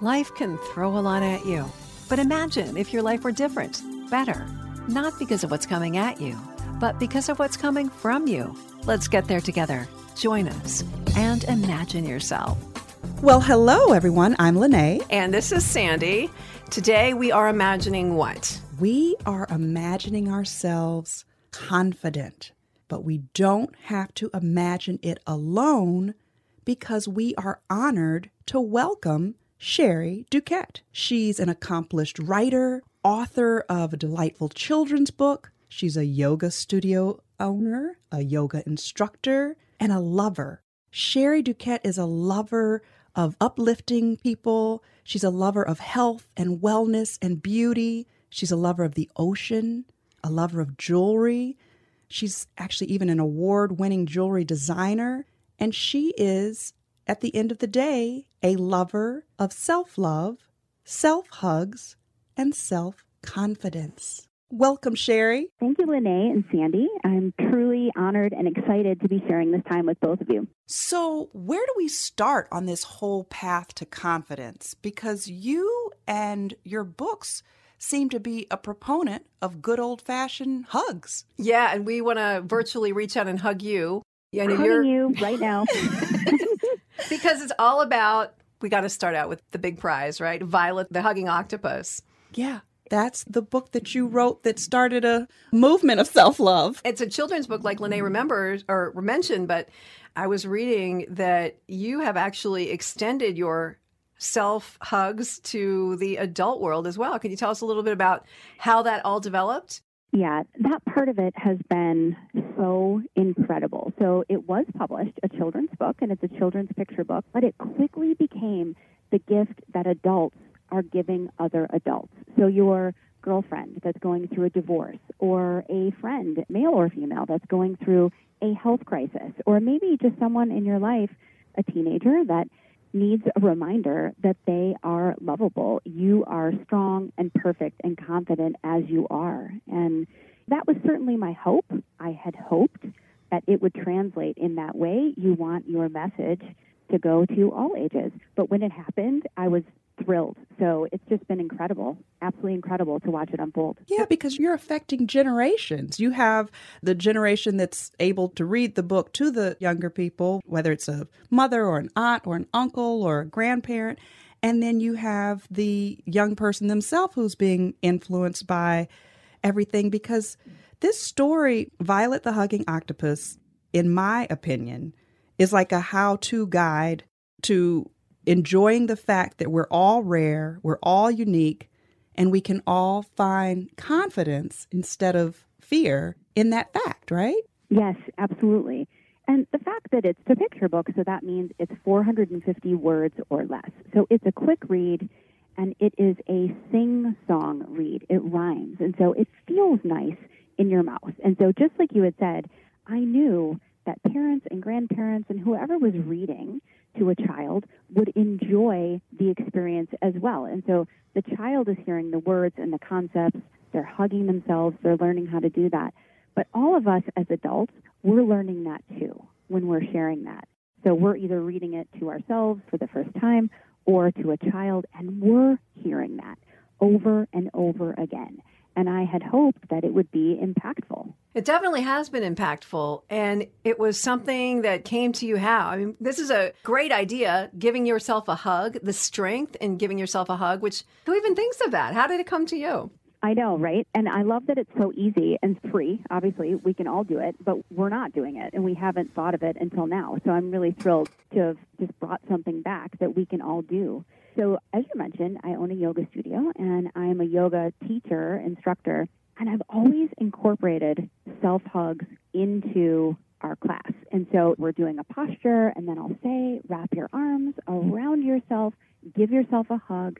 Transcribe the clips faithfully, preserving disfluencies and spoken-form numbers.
Life can throw a lot at you. But imagine if your life were different, better, not because of what's coming at you, but because of what's coming from you. Let's get there together. Join us and imagine yourself. Well, hello, everyone. I'm Lene. And this is Sandy. Today, we are imagining what? We are imagining ourselves confident, but we don't have to imagine it alone because we are honored to welcome Sherry Duquette. She's an accomplished writer, author of a delightful children's book. She's a yoga studio owner, a yoga instructor, and a lover. Sherry Duquette is a lover of uplifting people. She's a lover of health and wellness and beauty. She's a lover of the ocean, a lover of jewelry. She's actually even an award-winning jewelry designer. And she is, at the end of the day, a lover of self-love, self-hugs, and self-confidence. Welcome, Sherry. Thank you, Lene and Sandy. I'm truly honored and excited to be sharing this time with both of you. So where do we start on this whole path to confidence? Because you and your books seem to be a proponent of good old-fashioned hugs. Yeah, and we want to virtually reach out and hug you. Yeah, hugging you're... you right now. Because it's all about, we got to start out with the big prize, right? Violet the Hugging Octopus. Yeah. That's the book that you wrote that started a movement of self-love. It's a children's book, like Lene remembers or mentioned, but I was reading that you have actually extended your self-hugs to the adult world as well. Can you tell us a little bit about how that all developed? Yeah, that part of it has been so incredible. So it was published, a children's book, and it's a children's picture book, but it quickly became the gift that adults are giving other adults. So your girlfriend that's going through a divorce, or a friend, male or female, that's going through a health crisis, or maybe just someone in your life, a teenager that needs a reminder that they are lovable. You are strong and perfect and confident as you are. And that was certainly my hope. I had hoped that it would translate in that way. You want your message to go to all ages. But when it happened, I was thrilled. So it's just been incredible, absolutely incredible to watch it unfold. Yeah, because you're affecting generations. You have the generation that's able to read the book to the younger people, whether it's a mother or an aunt or an uncle or a grandparent. And then you have the young person themselves who's being influenced by everything, because this story, Violet the Hugging Octopus, in my opinion, is like a how-to guide to enjoying the fact that we're all rare, we're all unique, and we can all find confidence instead of fear in that fact, right? Yes, absolutely. And the fact that it's a picture book, so that means it's four hundred fifty words or less. So it's a quick read, and it is a sing-song read. It rhymes, and so it feels nice in your mouth. And so just like you had said, I knew that parents and grandparents and whoever was reading to a child would enjoy the experience as well. And so the child is hearing the words and the concepts, they're hugging themselves, they're learning how to do that. But all of us as adults, we're learning that too when we're sharing that. So we're either reading it to ourselves for the first time or to a child, and we're hearing that over and over again. And I had hoped that it would be impactful. It definitely has been impactful. And it was something that came to you how? I mean, this is a great idea, giving yourself a hug, the strength in giving yourself a hug, which who even thinks of that? How did it come to you? I know, right? And I love that it's so easy and free. Obviously, we can all do it, but we're not doing it. And we haven't thought of it until now. So I'm really thrilled to have just brought something back that we can all do. So as you mentioned, I own a yoga studio, and I'm a yoga teacher, instructor, and I've always incorporated self-hugs into our class. And so we're doing a posture, and then I'll say, wrap your arms around yourself, give yourself a hug,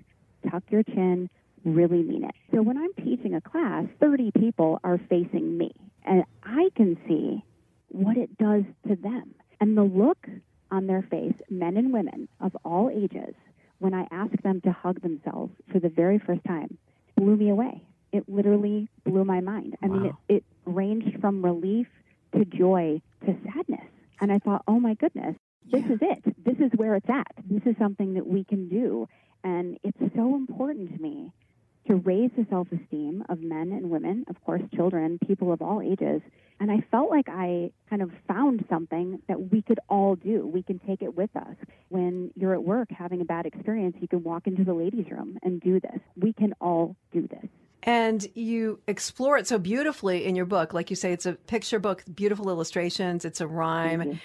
tuck your chin, really mean it. So when I'm teaching a class, thirty people are facing me, and I can see what it does to them. And the look on their face, men and women of all ages, when I asked them to hug themselves for the very first time, blew me away. It literally blew my mind. I wow. mean, it, it ranged from relief to joy to sadness. And I thought, oh, my goodness, This is it. This is where it's at. This is something that we can do. And it's so important to me to raise the self-esteem of men and women, of course, children, people of all ages. And I felt like I kind of found something that we could all do. We can take it with us. When you're at work having a bad experience, you can walk into the ladies' room and do this. We can all do this. And you explore it so beautifully in your book. Like you say, it's a picture book, beautiful illustrations. It's a rhyme. Mm-hmm.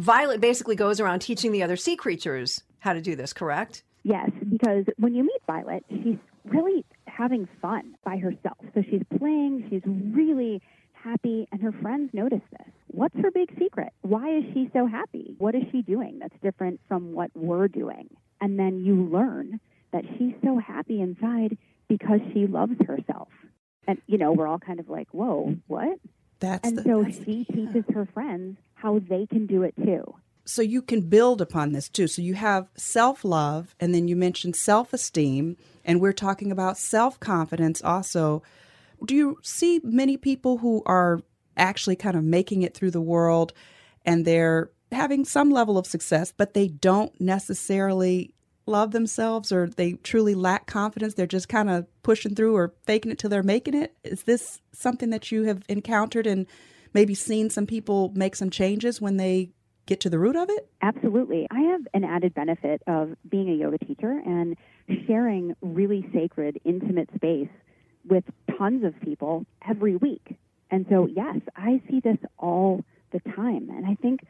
Violet basically goes around teaching the other sea creatures how to do this, correct? Yes, because when you meet Violet, she's really having fun by herself. So she's playing, she's really happy, and her friends notice this. What's her big secret? Why is she so happy? What is she doing that's different from what we're doing? And then you learn that she's so happy inside because she loves herself. And, you know, we're all kind of like, whoa, what? That's and the, so that's she the, yeah. teaches her friends how they can do it too. So you can build upon this too. So you have self-love, and then you mentioned self-esteem, and we're talking about self-confidence also. Do you see many people who are actually kind of making it through the world and they're having some level of success, but they don't necessarily love themselves, or they truly lack confidence? They're just kind of pushing through or faking it till they're making it. Is this something that you have encountered and maybe seen some people make some changes when they get to the root of it? Absolutely. I have an added benefit of being a yoga teacher and sharing really sacred, intimate space with tons of people every week. And so, yes, I see this all the time. And I think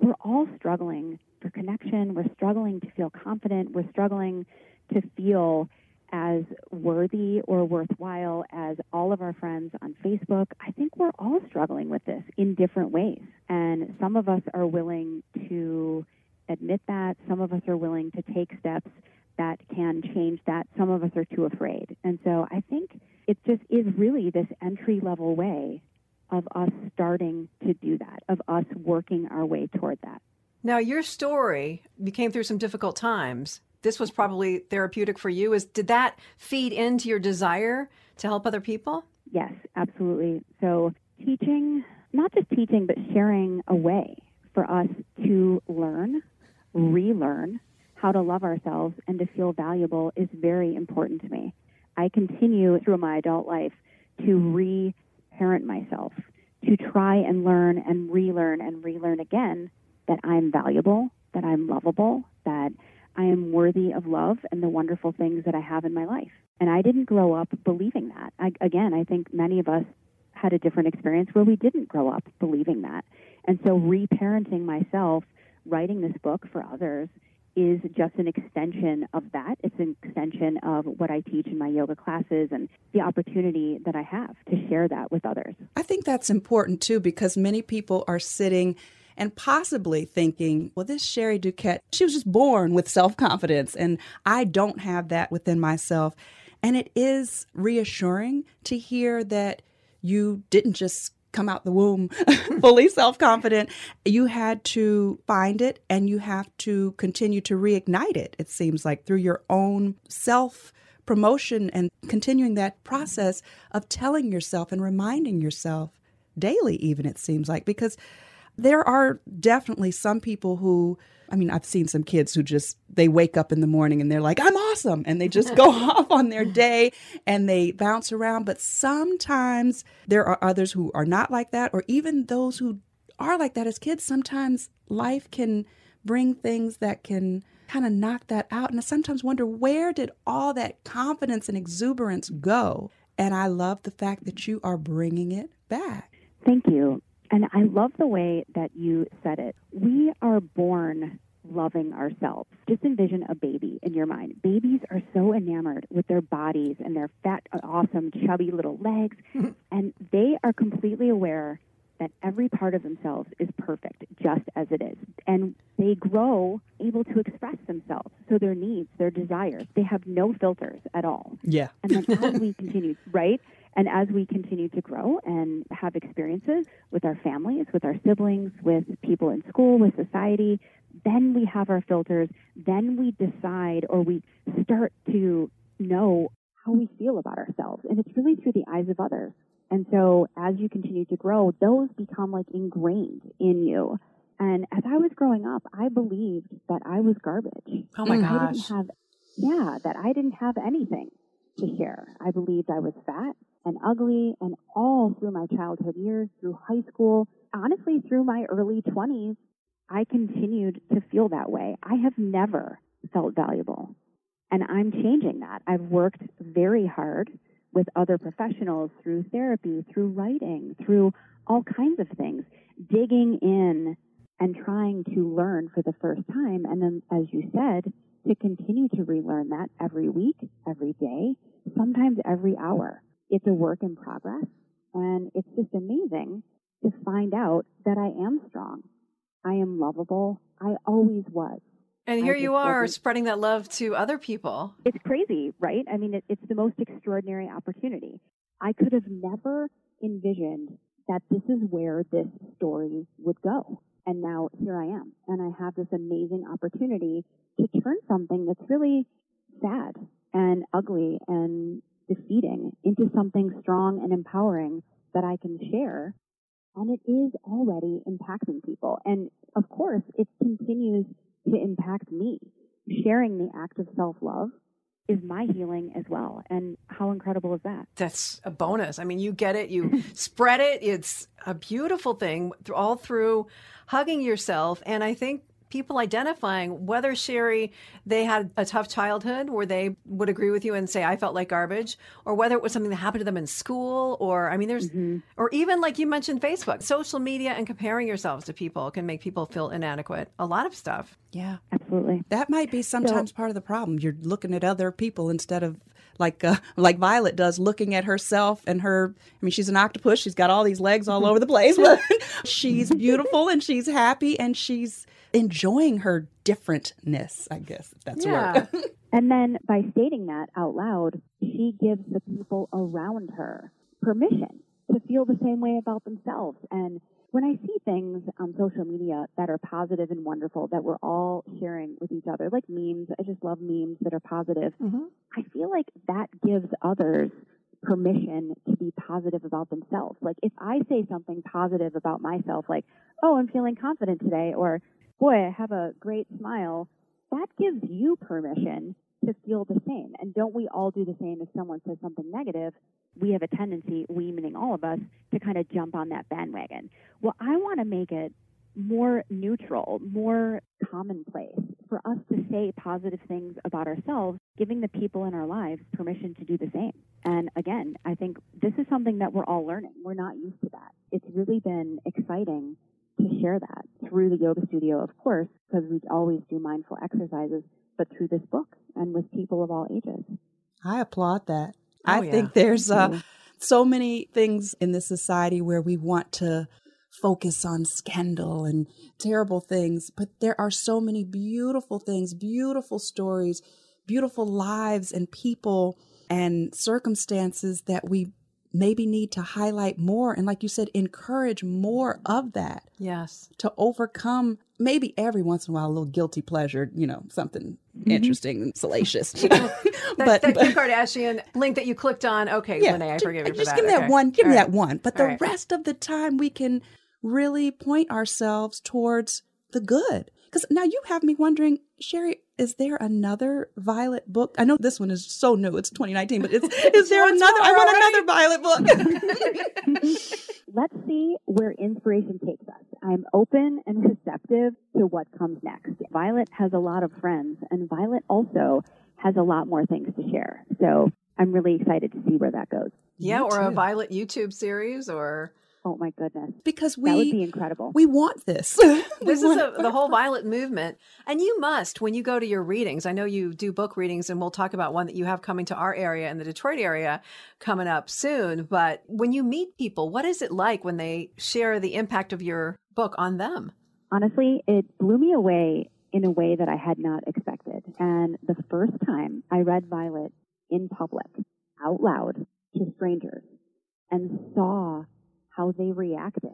we're all struggling for connection. We're struggling to feel confident. We're struggling to feel as worthy or worthwhile as all of our friends on Facebook. I think we're all struggling with this in different ways. And some of us are willing to admit that. Some of us are willing to take steps that can change that. Some of us are too afraid. And so I think it just is really this entry-level way of us starting to do that, of us working our way toward that. Now, your story, you came through some difficult times. This was probably therapeutic for you. Is did that feed into your desire to help other people? Yes, absolutely. So teaching, not just teaching, but sharing a way for us to learn, relearn how to love ourselves and to feel valuable is very important to me. I continue through my adult life to re-parent myself, to try and learn and relearn and relearn again that I'm valuable, that I'm lovable, that I am worthy of love and the wonderful things that I have in my life. And I didn't grow up believing that. I, again, I think many of us had a different experience where we didn't grow up believing that. And so reparenting myself, writing this book for others, is just an extension of that. It's an extension of what I teach in my yoga classes and the opportunity that I have to share that with others. I think that's important too, because many people are sitting and possibly thinking, well, this Sherry Duquette, she was just born with self-confidence, and I don't have that within myself. And it is reassuring to hear that you didn't just come out the womb fully self-confident. You had to find it, and you have to continue to reignite it, it seems like, through your own self-promotion and continuing that process of telling yourself and reminding yourself daily, even, it seems like, because there are definitely some people who, I mean, I've seen some kids who just, they wake up in the morning and they're like, I'm awesome. And they just go off on their day and they bounce around. But sometimes there are others who are not like that, or even those who are like that as kids. Sometimes life can bring things that can kind of knock that out. And I sometimes wonder, where did all that confidence and exuberance go? And I love the fact that you are bringing it back. Thank you. And I love the way that you said it. We are born loving ourselves. Just envision a baby in your mind. Babies are so enamored with their bodies and their fat, awesome, chubby little legs. And they are completely aware that every part of themselves is perfect, just as it is. And they grow able to express themselves. So their needs, their desires, they have no filters at all. Yeah. And then as we continue, right? And as we continue to grow and have experiences with our families, with our siblings, with people in school, with society, then we have our filters. Then we decide, or we start to know how we feel about ourselves. And it's really through the eyes of others. And so as you continue to grow, those become like ingrained in you. And as I was growing up, I believed that I was garbage. Oh, my gosh. I didn't have, yeah, that I didn't have anything to share. I believed I was fat and ugly, and all through my childhood years, through high school, honestly, through my early twenties, I continued to feel that way. I have never felt valuable, and I'm changing that. I've worked very hard with other professionals through therapy, through writing, through all kinds of things, digging in and trying to learn for the first time. And then, as you said, to continue to relearn that every week, every day, sometimes every hour. It's a work in progress, and it's just amazing to find out that I am strong. I am lovable. I always was. And here you are wasn't. spreading that love to other people. It's crazy, right? I mean, it, it's the most extraordinary opportunity. I could have never envisioned that this is where this story would go. And now here I am, and I have this amazing opportunity to turn something that's really sad and ugly and defeating into something strong and empowering that I can share. And it is already impacting people. And of course, it continues to impact me. Sharing the act of self-love is my healing as well. And how incredible is that? That's a bonus. I mean, you get it, you spread it. It's a beautiful thing, all through hugging yourself. And I think people identifying whether, Sherry, they had a tough childhood where they would agree with you and say, I felt like garbage, or whether it was something that happened to them in school, or I mean, there's, mm-hmm. or even like you mentioned, Facebook, social media, and comparing yourselves to people can make people feel inadequate. A lot of stuff. Yeah, absolutely. That might be sometimes so, part of the problem. You're looking at other people instead of like, uh, like Violet does, looking at herself and her, I mean, she's an octopus. She's got all these legs all over the place, but she's beautiful and she's happy and she's enjoying her differentness, I guess, if that's yeah. a word. And then by stating that out loud, she gives the people around her permission to feel the same way about themselves. And when I see things on social media that are positive and wonderful, that we're all sharing with each other, like memes, I just love memes that are positive. Mm-hmm. I feel like that gives others permission to be positive about themselves. Like if I say something positive about myself, like, oh, I'm feeling confident today, or boy, I have a great smile, that gives you permission to feel the same. And don't we all do the same if someone says something negative? We have a tendency, we meaning all of us, to kind of jump on that bandwagon. Well, I want to make it more neutral, more commonplace for us to say positive things about ourselves, giving the people in our lives permission to do the same. And again, I think this is something that we're all learning. We're not used to that. It's really been exciting to share that through the yoga studio, of course, because we always do mindful exercises, but through this book and with people of all ages. I applaud that. Oh, I yeah. think there's uh, so many things in this society where we want to focus on scandal and terrible things, but there are so many beautiful things, beautiful stories, beautiful lives and people and circumstances that we maybe need to highlight more. And like you said, encourage more of that. Yes. To overcome maybe every once in a while, a little guilty pleasure, you know, something mm-hmm. interesting and salacious. that, but that Kim Kardashian link that you clicked on. Okay, yeah, Lene, I forgive you for just that. Just give me okay. that one. Give All me right. that one. But the All rest right. of the time, we can really point ourselves towards the good. Because now you have me wondering, Sherry, is there another Violet book? I know this one is so new. It's twenty nineteen, but it's, is there another? I want right? another Violet book. Let's see where inspiration takes us. I'm open and receptive to what comes next. Violet has a lot of friends, and Violet also has a lot more things to share. So I'm really excited to see where that goes. Yeah, or a Violet YouTube series or... Oh, my goodness. Because we, that would be incredible. We want this. This is a, the whole Violet movement. And you must, when you go to your readings, I know you do book readings, and we'll talk about one that you have coming to our area and the Detroit area coming up soon. But when you meet people, what is it like when they share the impact of your book on them? Honestly, it blew me away in a way that I had not expected. And the first time I read Violet in public, out loud, to strangers, and saw how they reacted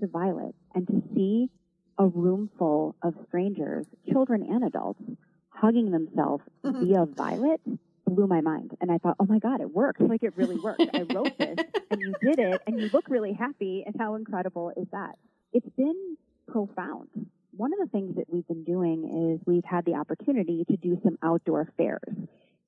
to Violet, and to see a room full of strangers, children and adults, hugging themselves via Violet blew my mind. And I thought, oh my God, it worked. Like it really worked. I wrote this and you did it and you look really happy. And how incredible is that? It's been profound. One of the things that we've been doing is we've had the opportunity to do some outdoor fairs,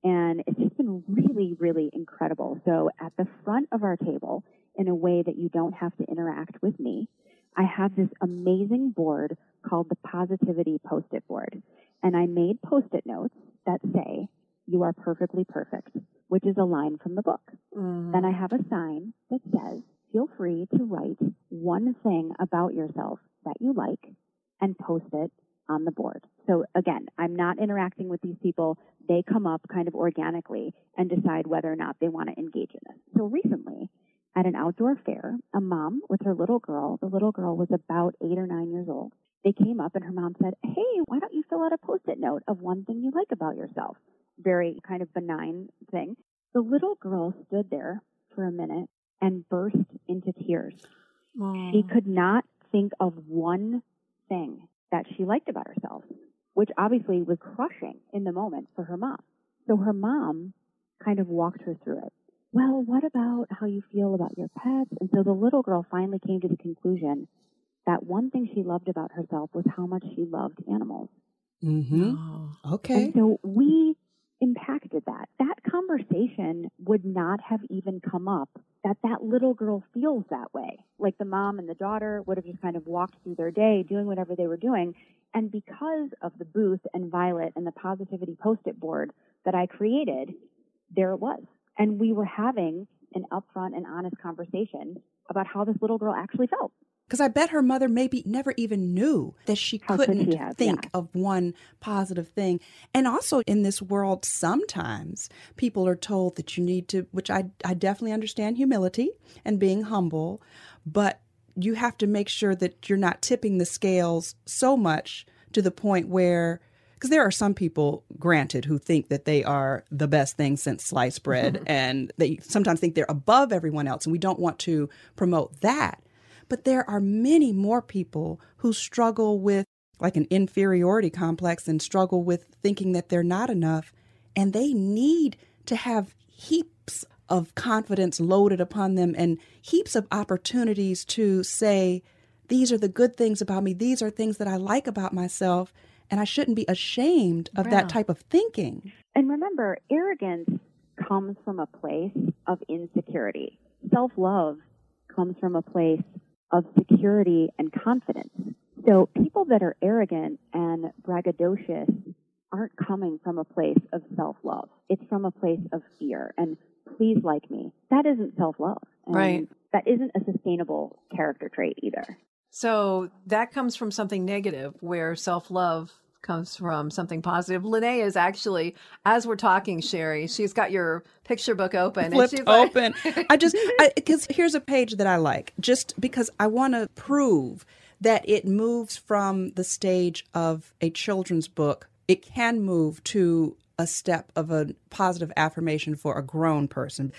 and it's just been really, really incredible. So at the front of our table, in a way that you don't have to interact with me, I have this amazing board called the Positivity Post-it Board. And I made Post-it notes that say, "You are perfectly perfect," which is a line from the book. Mm. Then I have a sign that says, "Feel free to write one thing about yourself that you like and post it on the board." So again, I'm not interacting with these people. They come up kind of organically and decide whether or not they want to engage in this. So recently, at an outdoor fair, a mom with her little girl, the little girl was about eight or nine years old. They came up and her mom said, "Hey, why don't you fill out a Post-it note of one thing you like about yourself?" Very kind of benign thing. The little girl stood there for a minute and burst into tears. Aww. She could not think of one thing that she liked about herself, which obviously was crushing in the moment for her mom. So her mom kind of walked her through it. "Well, what about how you feel about your pets?" And so the little girl finally came to the conclusion that one thing she loved about herself was how much she loved animals. Mm-hmm. Oh, okay. And so we impacted that. That conversation would not have even come up that that little girl feels that way. Like the mom and the daughter would have just kind of walked through their day doing whatever they were doing. And because of the booth and Violet and the Positivity Post-it Board that I created, there it was. And we were having an upfront and honest conversation about how this little girl actually felt. Because I bet her mother maybe never even knew that she How couldn't could she have? think yeah. of one positive thing. And also in this world, sometimes people are told that you need to, which I, I definitely understand humility and being humble, but you have to make sure that you're not tipping the scales so much to the point where, because there are some people, granted, who think that they are the best thing since sliced bread, mm-hmm. and they sometimes think they're above everyone else, and we don't want to promote that. But there are many more people who struggle with like an inferiority complex and struggle with thinking that they're not enough, and they need to have heaps of confidence loaded upon them and heaps of opportunities to say, these are the good things about me. These are things that I like about myself, and I shouldn't be ashamed of wow. that type of thinking. And remember, arrogance comes from a place of insecurity. Self-love comes from a place of security and confidence. So people that are arrogant and braggadocious aren't coming from a place of self-love. It's from a place of fear and please like me. That isn't self-love. And right. that isn't a sustainable character trait either. So that comes from something negative where self-love comes from something positive. Linnea is actually, as we're talking, Sherry, she's got your picture book open. Flipped and she's open. Like... I just, because here's a page that I like, just because I want to prove that it moves from the stage of a children's book. It can move to a step of a positive affirmation for a grown person.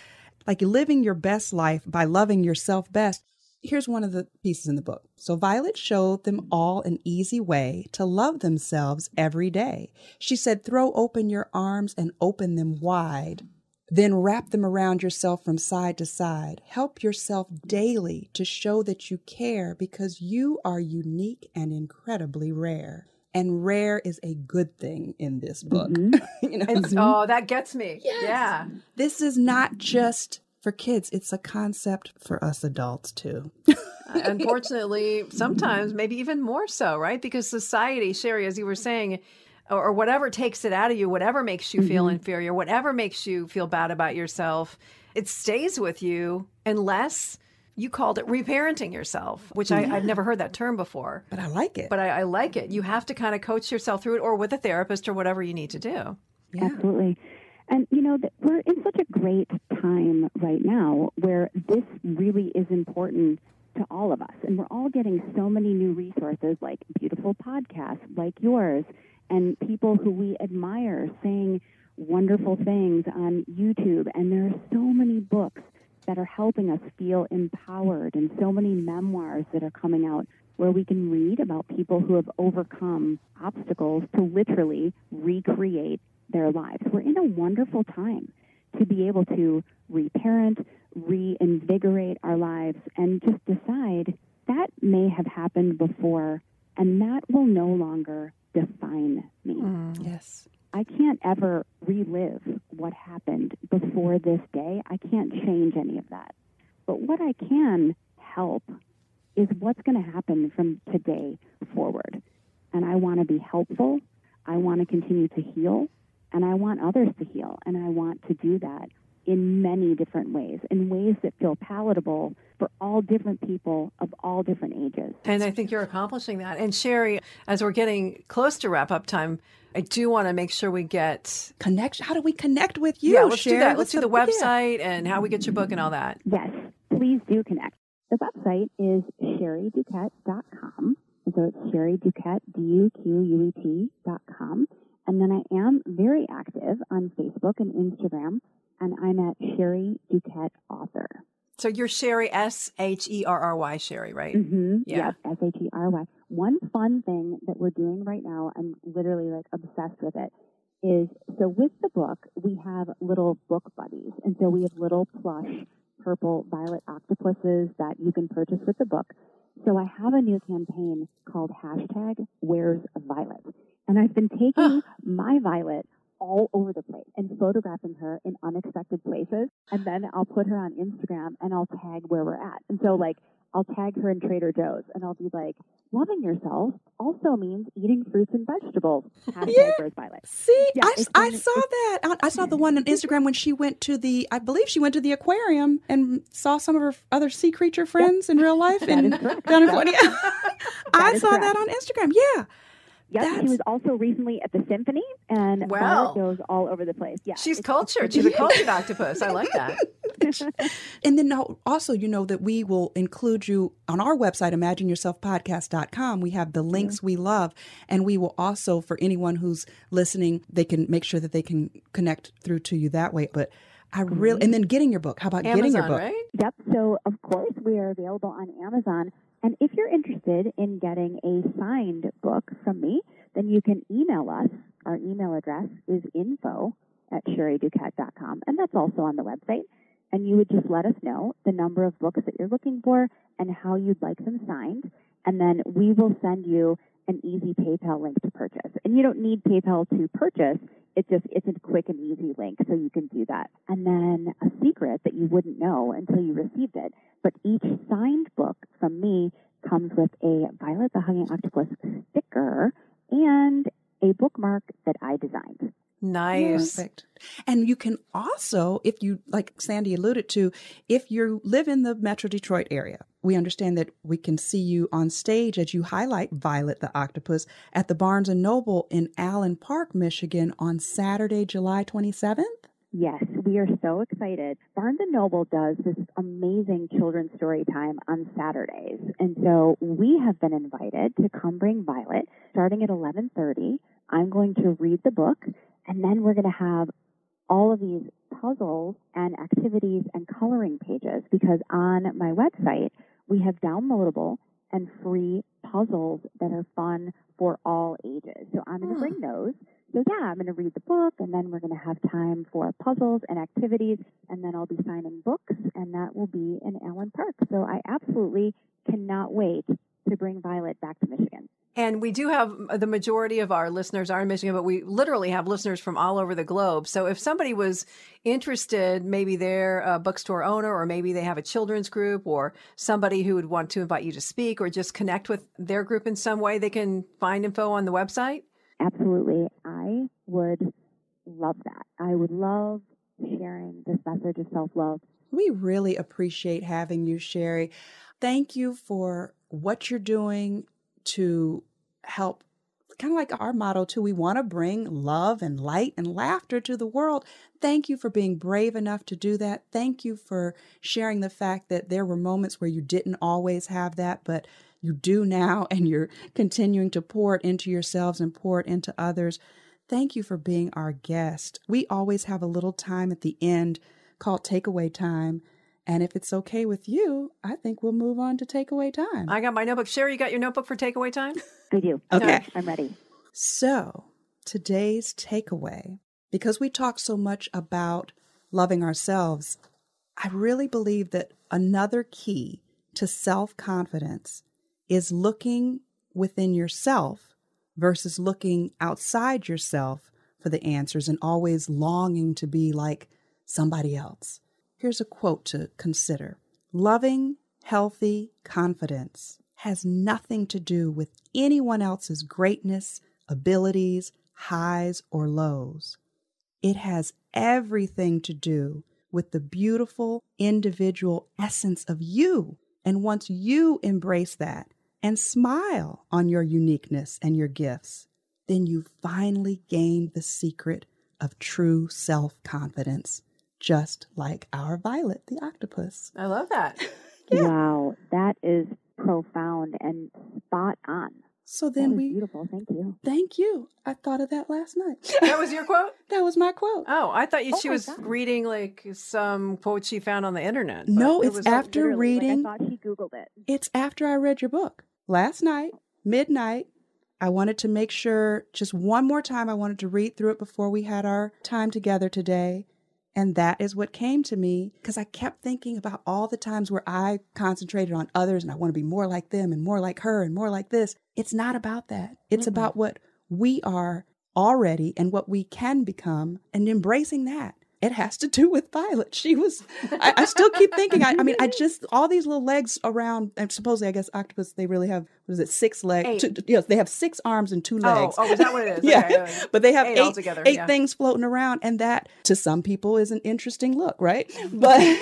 Like living your best life by loving yourself best. Here's one of the pieces in the book. So Violet showed them all an easy way to love themselves every day. She said, throw open your arms and open them wide. Then wrap them around yourself from side to side. Help yourself daily to show that you care because you are unique and incredibly rare. And rare is a good thing in this book. Mm-hmm. you know? It's, oh, that gets me. Yes. Yeah. This is not just... for kids, it's a concept for us adults, too. Unfortunately, sometimes, maybe even more so, right? Because society, Sherry, as you were saying, or, or whatever takes it out of you, whatever makes you mm-hmm. feel inferior, whatever makes you feel bad about yourself, it stays with you unless you called it reparenting yourself, which yeah. I, I've never heard that term before. But I like it. But I, I like it. You have to kind of coach yourself through it or with a therapist or whatever you need to do. Yeah. Absolutely. And, you know, we're in such a great time right now where this really is important to all of us. And we're all getting so many new resources like beautiful podcasts like yours and people who we admire saying wonderful things on YouTube. And there are so many books that are helping us feel empowered and so many memoirs that are coming out where we can read about people who have overcome obstacles to literally recreate their lives. We're in a wonderful time to be able to reparent, reinvigorate our lives, and just decide that may have happened before and that will no longer define me. Mm, yes. I can't ever relive what happened before this day. I can't change any of that. But what I can help is what's going to happen from today forward. And I want to be helpful. I want to continue to heal. And I want others to heal. And I want to do that in many different ways, in ways that feel palatable for all different people of all different ages. And I think you're accomplishing that. And Sherry, as we're getting close to wrap-up time, I do want to make sure we get... Connection. How do we connect with you, yeah, let's Sherry? Do that. Let's What's do the, the website yeah. and how we get your book and all that. Yes, please do connect. The website is sherry duquette dot com. So it's sherryduquette, D U Q U E T, dot com. And then I am very active on Facebook and Instagram, and I'm at Sherry Duquette Author. So you're Sherry, S H E R R Y, Sherry, right? Mm-hmm. Yeah, yep, S H E R R Y. One fun thing that we're doing right now, I'm literally like obsessed with it, is so with the book, we have little book buddies. And so we have little plush purple violet octopuses that you can purchase with the book. So I have a new campaign called hashtag Where's Violet. And I've been taking oh. my Violet all over the place and photographing her in unexpected places. And then I'll put her on Instagram and I'll tag where we're at. And so like I'll tag her in Trader Joe's and I'll be like, loving yourself also means eating fruits and vegetables. Yeah. See, yeah, I, I been, saw that. I, I saw the one on Instagram when she went to the, I believe she went to the aquarium and saw some of her other sea creature friends yep. in real life. in down in Florida. I saw correct. that on Instagram. Yeah. Yes, that's... she was also recently at the symphony, and wow. Violet goes all over the place. Yeah, she's cultured. She's a cultured octopus. I like that. And then also, you know, that we will include you on our website, imagine yourself podcast dot com. We have the links mm-hmm. we love, and we will also, for anyone who's listening, they can make sure that they can connect through to you that way. But I really, mm-hmm. and then getting your book. How about Amazon, getting your book? Right? Yep. So, of course, we are available on Amazon. And if you're interested in getting a signed book from me, then you can email us. Our email address is info at sherry duquette dot com. And that's also on the website. And you would just let us know the number of books that you're looking for and how you'd like them signed. And then we will send you an easy PayPal link to purchase. And you don't need PayPal to purchase. It's just, it's a quick and easy link, so you can do that. And then a secret that you wouldn't know until you received it, but each signed book from me comes with a Violet the Hugging Octopus sticker and a bookmark that I designed. Nice. Perfect. And you can also, if you, like Sandy alluded to, if you live in the Metro Detroit area, we understand that we can see you on stage as you highlight Violet the Octopus at the Barnes and Noble in Allen Park, Michigan on Saturday, July twenty-seventh. Yes, we are so excited. Barnes and Noble does this amazing children's story time on Saturdays. And so we have been invited to come bring Violet starting at eleven thirty. I'm going to read the book. And then we're going to have all of these puzzles and activities and coloring pages, because on my website, we have downloadable and free puzzles that are fun for all ages. So I'm going to bring those. So yeah, I'm going to read the book, and then we're going to have time for puzzles and activities, and then I'll be signing books, and that will be in Allen Park. So I absolutely cannot wait to bring Violet back to Michigan. And we do have the majority of our listeners are in Michigan, but we literally have listeners from all over the globe. So if somebody was interested, maybe they're a bookstore owner, or maybe they have a children's group, or somebody who would want to invite you to speak or just connect with their group in some way, they can find info on the website? Absolutely. I would love that. I would love sharing this message of self-love. We really appreciate having you, Sherry. Thank you for what you're doing to help, kind of like our motto too. We want to bring love and light and laughter to the world. Thank you for being brave enough to do that. Thank you for sharing the fact that there were moments where you didn't always have that, but you do now, and you're continuing to pour it into yourselves and pour it into others. Thank you for being our guest. We always have a little time at the end called takeaway time. And if it's okay with you, I think we'll move on to takeaway time. I got my notebook. Sherry, you got your notebook for takeaway time? I do. Okay. Right. I'm ready. So today's takeaway, because we talk so much about loving ourselves, I really believe that another key to self-confidence is looking within yourself versus looking outside yourself for the answers and always longing to be like somebody else. Here's a quote to consider. Loving, healthy confidence has nothing to do with anyone else's greatness, abilities, highs, or lows. It has everything to do with the beautiful individual essence of you. And once you embrace that and smile on your uniqueness and your gifts, then you finally gained the secret of true self-confidence, just like our Violet the octopus. I love that. Yeah. Wow, that is profound and spot on. So then we beautiful. Thank you. Thank you. I thought of that last night. That was your quote? That was my quote. Oh, I thought you, oh she was God. reading like some quote she found on the internet. No, it's it was after like, reading. Like I thought she Googled it. It's after I read your book last night, midnight. I wanted to make sure just one more time. I wanted to read through it before we had our time together today. And that is what came to me because I kept thinking about all the times where I concentrated on others and I want to be more like them and more like her and more like this. It's not about that. It's mm-hmm. about what we are already and what we can become and embracing that. It has to do with Violet. She was, I, I still keep thinking, I, I mean, I just, all these little legs around, and supposedly, I guess, octopus, they really have, what is it, six legs? Two, you know, they have six arms and two legs. Oh, oh is that what it is? Yeah. Okay, okay. But they have eight, eight, together, eight yeah. things floating around. And that, to some people, is an interesting look, right? But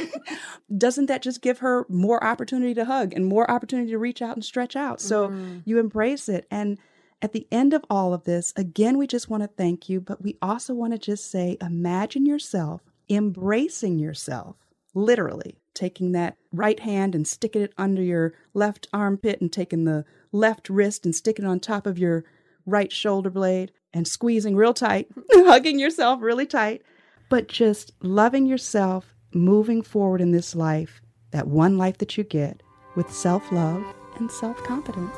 doesn't that just give her more opportunity to hug and more opportunity to reach out and stretch out? So mm-hmm. you embrace it. And at the end of all of this, again, we just want to thank you, but we also want to just say, imagine yourself embracing yourself, literally taking that right hand and sticking it under your left armpit and taking the left wrist and sticking it on top of your right shoulder blade and squeezing real tight, hugging yourself really tight, but just loving yourself, moving forward in this life, that one life that you get with self-love and self-confidence.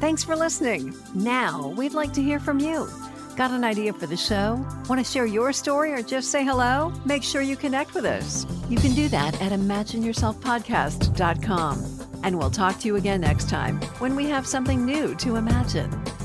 Thanks for listening. Now, we'd like to hear from you. Got an idea for the show? Want to share your story or just say hello? Make sure you connect with us. You can do that at imagine yourself podcast dot com. And we'll talk to you again next time when we have something new to imagine.